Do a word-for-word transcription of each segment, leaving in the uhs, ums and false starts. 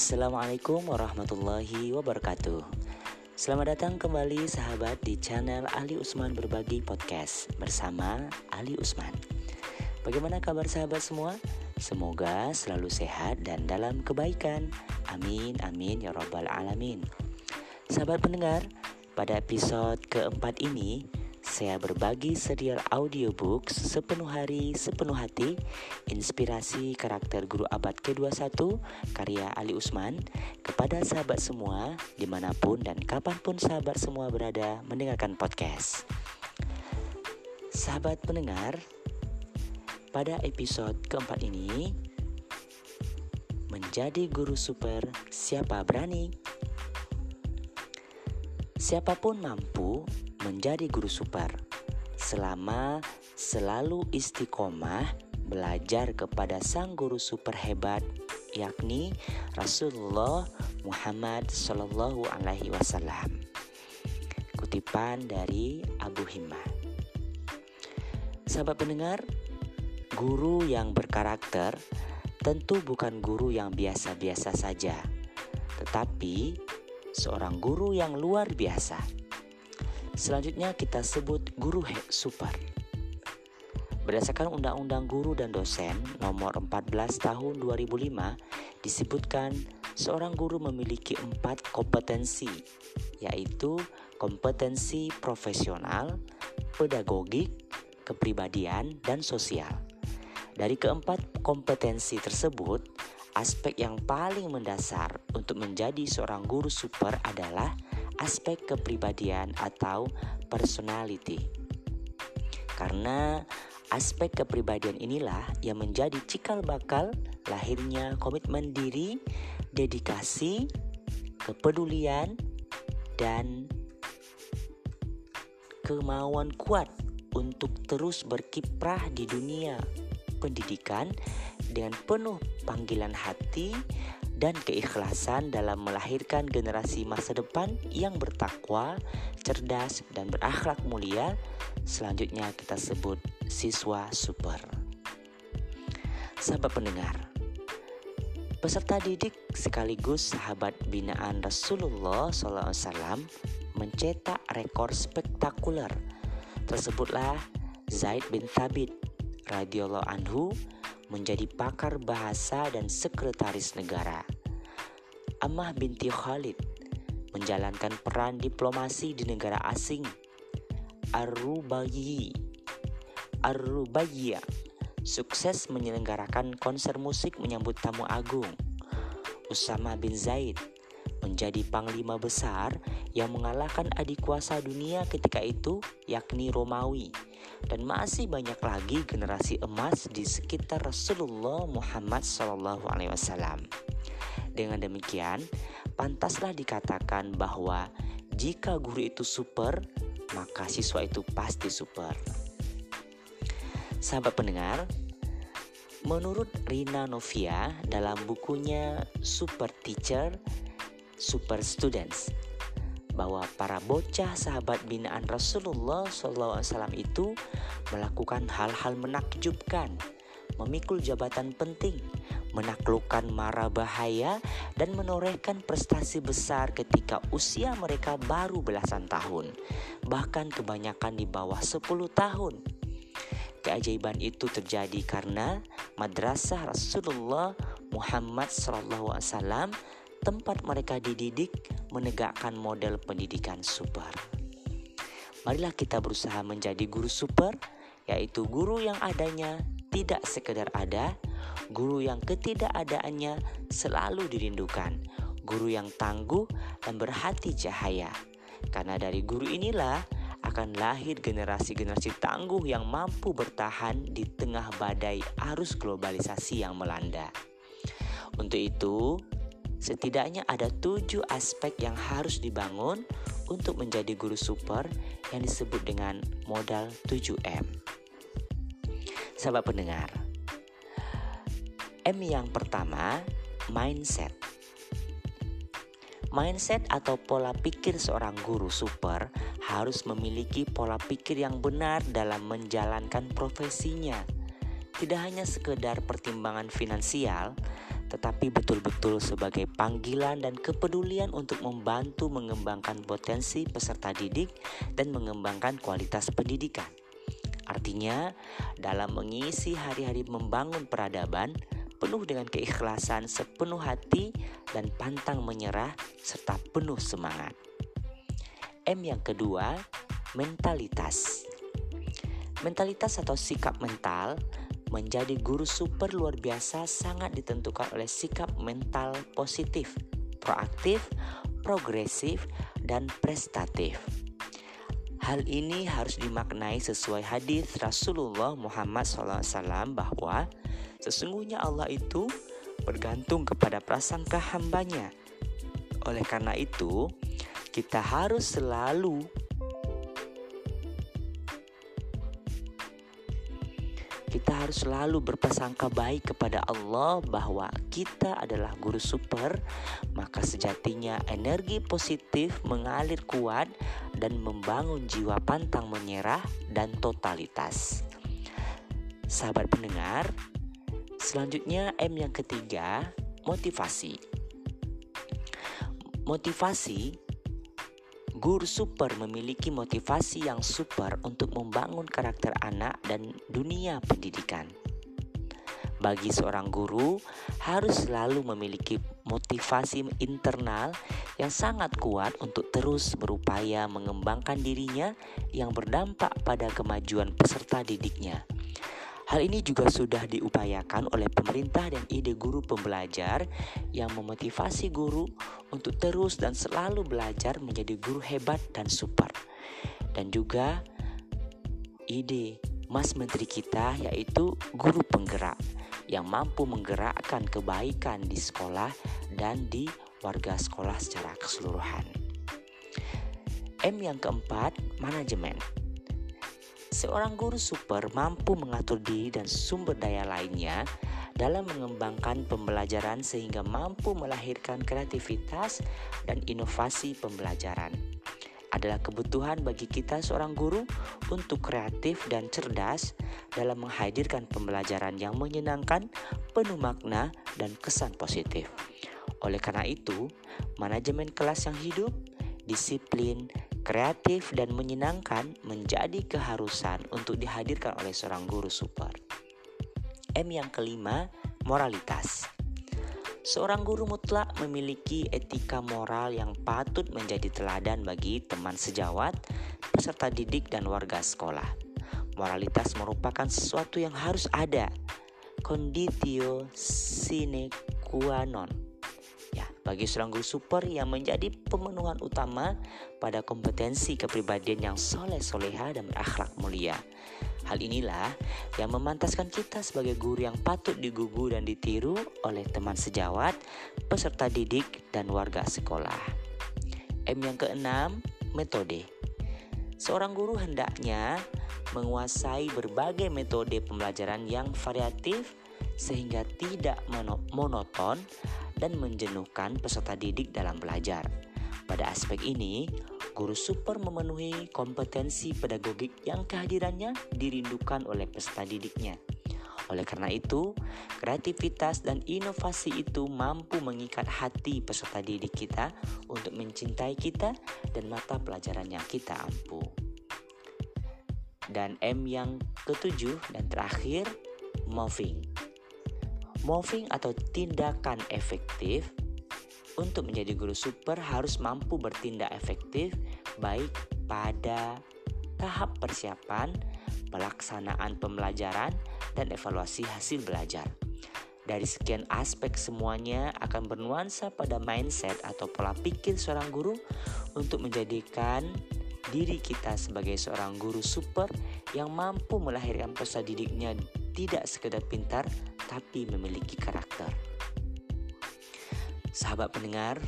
Assalamualaikum warahmatullahi wabarakatuh. Selamat datang kembali sahabat di channel Ali Usman Berbagi Podcast bersama Ali Usman. Bagaimana kabar sahabat semua? Semoga selalu sehat dan dalam kebaikan. Amin, amin, ya rabbal alamin. Sahabat pendengar, pada episode keempat ini saya berbagi serial audiobook Sepenuh Hari, Sepenuh Hati, Inspirasi Karakter Guru Abad kedua puluh satu karya Ali Usman kepada sahabat semua dimanapun dan kapanpun sahabat semua berada mendengarkan podcast. Sahabat pendengar, pada episode keempat ini, menjadi guru super siapa berani? Siapapun mampu menjadi guru super selama selalu istiqomah belajar kepada sang guru super hebat, yakni Rasulullah Muhammad Sallallahu Alaihi Wasallam. Kutipan dari Abu Himmah. Sahabat pendengar, guru yang berkarakter tentu bukan guru yang biasa-biasa saja, tetapi seorang guru yang luar biasa. Selanjutnya kita sebut guru super. Berdasarkan Undang-Undang Guru dan Dosen Nomor empat belas Tahun dua ribu lima disebutkan seorang guru memiliki empat kompetensi, yaitu kompetensi profesional, pedagogik, kepribadian, dan sosial. Dari keempat kompetensi tersebut, aspek yang paling mendasar untuk menjadi seorang guru super adalah aspek kepribadian atau personality. Karena aspek kepribadian inilah yang menjadi cikal bakal lahirnya komitmen diri, dedikasi, kepedulian, dan kemauan kuat untuk terus berkiprah di dunia pendidikan dengan penuh panggilan hati dan keikhlasan dalam melahirkan generasi masa depan yang bertakwa, cerdas, dan berakhlak mulia. Selanjutnya kita sebut siswa super. Sahabat pendengar, peserta didik sekaligus sahabat binaan Rasulullah shallallahu alaihi wasallam mencetak rekor spektakuler. Tersebutlah Zaid bin Tsabit radhiyallahu anhu menjadi pakar bahasa dan sekretaris negara. Amah binti Khalid menjalankan peran diplomasi di negara asing. Ar-Rubayyi, Ar-Rubayya sukses menyelenggarakan konser musik menyambut tamu agung. Usama bin Zaid menjadi panglima besar yang mengalahkan adik kuasa dunia ketika itu, yakni Romawi. Dan masih banyak lagi generasi emas di sekitar Rasulullah Muhammad shallallahu alaihi wasallam. Dengan demikian, pantaslah dikatakan bahwa jika guru itu super, maka siswa itu pasti super. Sahabat pendengar, menurut Rina Novia dalam bukunya Super Teacher, Super Students, bahwa para bocah sahabat binaan Rasulullah shallallahu alaihi wasallam itu melakukan hal-hal menakjubkan, memikul jabatan penting, menaklukkan mara bahaya, dan menorehkan prestasi besar ketika usia mereka baru belasan tahun, bahkan kebanyakan di bawah sepuluh tahun. Keajaiban itu terjadi karena madrasah Rasulullah Muhammad shallallahu alaihi wasallam, tempat mereka dididik menegakkan model pendidikan super. Marilah kita berusaha menjadi guru super, yaitu guru yang adanya tidak sekedar ada, guru yang ketidakadaannya selalu dirindukan, guru yang tangguh dan berhati cahaya. Karena dari guru inilah akan lahir generasi-generasi tangguh yang mampu bertahan di tengah badai arus globalisasi yang melanda. Untuk itu, setidaknya ada tujuh aspek yang harus dibangun untuk menjadi guru super yang disebut dengan modal tujuh M. Sahabat pendengar, M yang pertama, mindset. Mindset atau pola pikir seorang guru super harus memiliki pola pikir yang benar dalam menjalankan profesinya. Tidak hanya sekedar pertimbangan finansial, tetapi betul-betul sebagai panggilan dan kepedulian untuk membantu mengembangkan potensi peserta didik dan mengembangkan kualitas pendidikan. Artinya, dalam mengisi hari-hari membangun peradaban, penuh dengan keikhlasan, sepenuh hati, dan pantang menyerah, serta penuh semangat. M yang kedua, mentalitas. Mentalitas atau sikap mental menjadi guru super luar biasa sangat ditentukan oleh sikap mental positif, proaktif, progresif, dan prestatif. Hal ini harus dimaknai sesuai hadis Rasulullah Muhammad shallallahu alaihi wasallam bahwa sesungguhnya Allah itu bergantung kepada prasangka hambanya. Oleh karena itu, kita harus selalu Kita harus selalu berprasangka baik kepada Allah bahwa kita adalah guru super, maka sejatinya energi positif mengalir kuat dan membangun jiwa pantang menyerah dan totalitas. Sahabat pendengar, selanjutnya M yang ketiga, motivasi. Motivasi, guru super memiliki motivasi yang super untuk membangun karakter anak dan dunia pendidikan. Bagi seorang guru, harus selalu memiliki motivasi internal yang sangat kuat untuk terus berupaya mengembangkan dirinya yang berdampak pada kemajuan peserta didiknya. Hal ini juga sudah diupayakan oleh pemerintah dan ide guru pembelajar yang memotivasi guru untuk terus dan selalu belajar menjadi guru hebat dan super. Dan juga ide Mas Menteri kita yaitu guru penggerak yang mampu menggerakkan kebaikan di sekolah dan di warga sekolah secara keseluruhan. M yang keempat, manajemen. Seorang guru super mampu mengatur diri dan sumber daya lainnya dalam mengembangkan pembelajaran sehingga mampu melahirkan kreativitas dan inovasi pembelajaran. Adalah kebutuhan bagi kita seorang guru untuk kreatif dan cerdas dalam menghadirkan pembelajaran yang menyenangkan, penuh makna, dan kesan positif. Oleh karena itu, manajemen kelas yang hidup, disiplin, kreatif dan menyenangkan menjadi keharusan untuk dihadirkan oleh seorang guru super. M yang kelima, moralitas. Seorang guru mutlak memiliki etika moral yang patut menjadi teladan bagi teman sejawat, peserta didik dan warga sekolah. Moralitas merupakan sesuatu yang harus ada, conditio sine qua non. Ya, bagi seorang guru super yang menjadi pemenuhan utama pada kompetensi kepribadian yang soleh-soleha dan berakhlak mulia. Hal inilah yang memantaskan kita sebagai guru yang patut digugu dan ditiru oleh teman sejawat, peserta didik, dan warga sekolah. M yang keenam, metode. Seorang guru hendaknya menguasai berbagai metode pembelajaran yang variatif sehingga tidak monoton dan menjenuhkan peserta didik dalam belajar. Pada aspek ini, guru super memenuhi kompetensi pedagogik yang kehadirannya dirindukan oleh peserta didiknya. Oleh karena itu, kreativitas dan inovasi itu mampu mengikat hati peserta didik kita untuk mencintai kita dan mata pelajaran yang kita ampu. Dan M yang ketujuh dan terakhir, moving. Moving atau tindakan efektif. Untuk menjadi guru super harus mampu bertindak efektif baik pada tahap persiapan, pelaksanaan pembelajaran, dan evaluasi hasil belajar. Dari sekian aspek semuanya akan bernuansa pada mindset atau pola pikir seorang guru untuk menjadikan diri kita sebagai seorang guru super yang mampu melahirkan peserta didiknya tidak sekedar pintar, tapi memiliki karakter. Sahabat pendengar,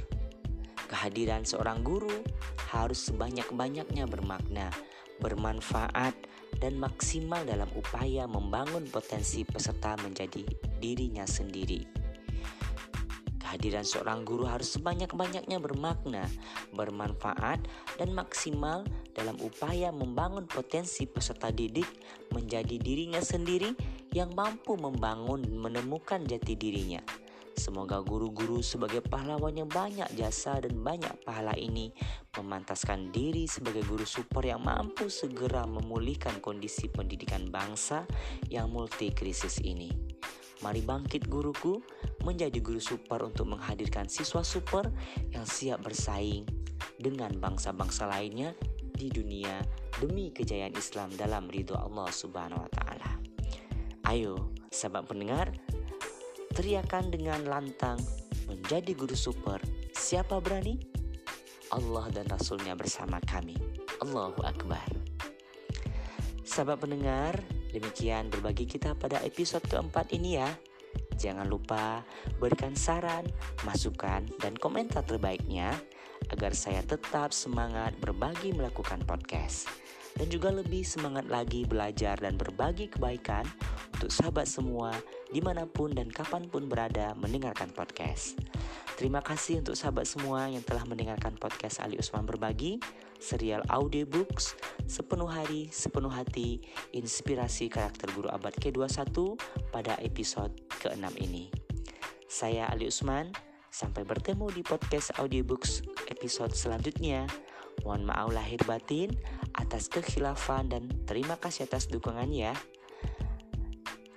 kehadiran seorang guru harus sebanyak-banyaknya bermakna, bermanfaat, dan maksimal dalam upaya membangun potensi peserta menjadi dirinya sendiri. Kehadiran seorang guru harus sebanyak-banyaknya bermakna, bermanfaat, dan maksimal dalam upaya membangun potensi peserta didik menjadi dirinya sendiri yang mampu membangun dan menemukan jati dirinya, Semoga guru-guru sebagai pahlawan yang banyak jasa dan banyak pahala ini memantaskan diri sebagai guru super yang mampu segera memulihkan kondisi pendidikan bangsa yang multi krisis ini. Mari bangkit guruku, menjadi guru super untuk menghadirkan siswa super yang siap bersaing dengan bangsa-bangsa lainnya di dunia demi kejayaan Islam dalam ridho Allah Subhanahu wa taala. Ayo, sahabat pendengar, teriakan dengan lantang, menjadi guru super. Siapa berani? Allah dan Rasulnya bersama kami. Allahu Akbar. Sahabat pendengar, demikian berbagi kita pada episode keempat ini ya. Jangan lupa berikan saran, masukan, dan komentar terbaiknya agar saya tetap semangat berbagi melakukan podcast, dan juga lebih semangat lagi belajar dan berbagi kebaikan untuk sahabat semua dimanapun dan kapanpun berada mendengarkan podcast. Terima kasih untuk sahabat semua yang telah mendengarkan podcast Ali Usman Berbagi, serial audiobooks, sepenuh hari, sepenuh hati, inspirasi karakter guru abad kedua puluh satu pada episode keenam ini. Saya Ali Usman, sampai bertemu di podcast audiobooks episode selanjutnya. Mohon maaf lahir batin atas kekhilafan dan terima kasih atas dukungannya.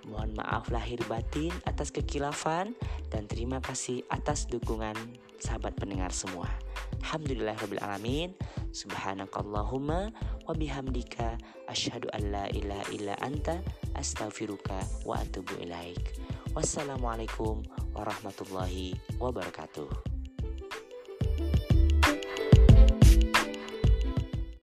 Mohon maaf lahir batin atas kekhilafan dan terima kasih atas dukungan sahabat pendengar semua. Alhamdulillahirabbil alamin. Subhanakallahumma wa bihamdika asyhadu an la ilaha illa anta astaghfiruka wa atubu ilaik. Wassalamualaikum warahmatullahi wabarakatuh.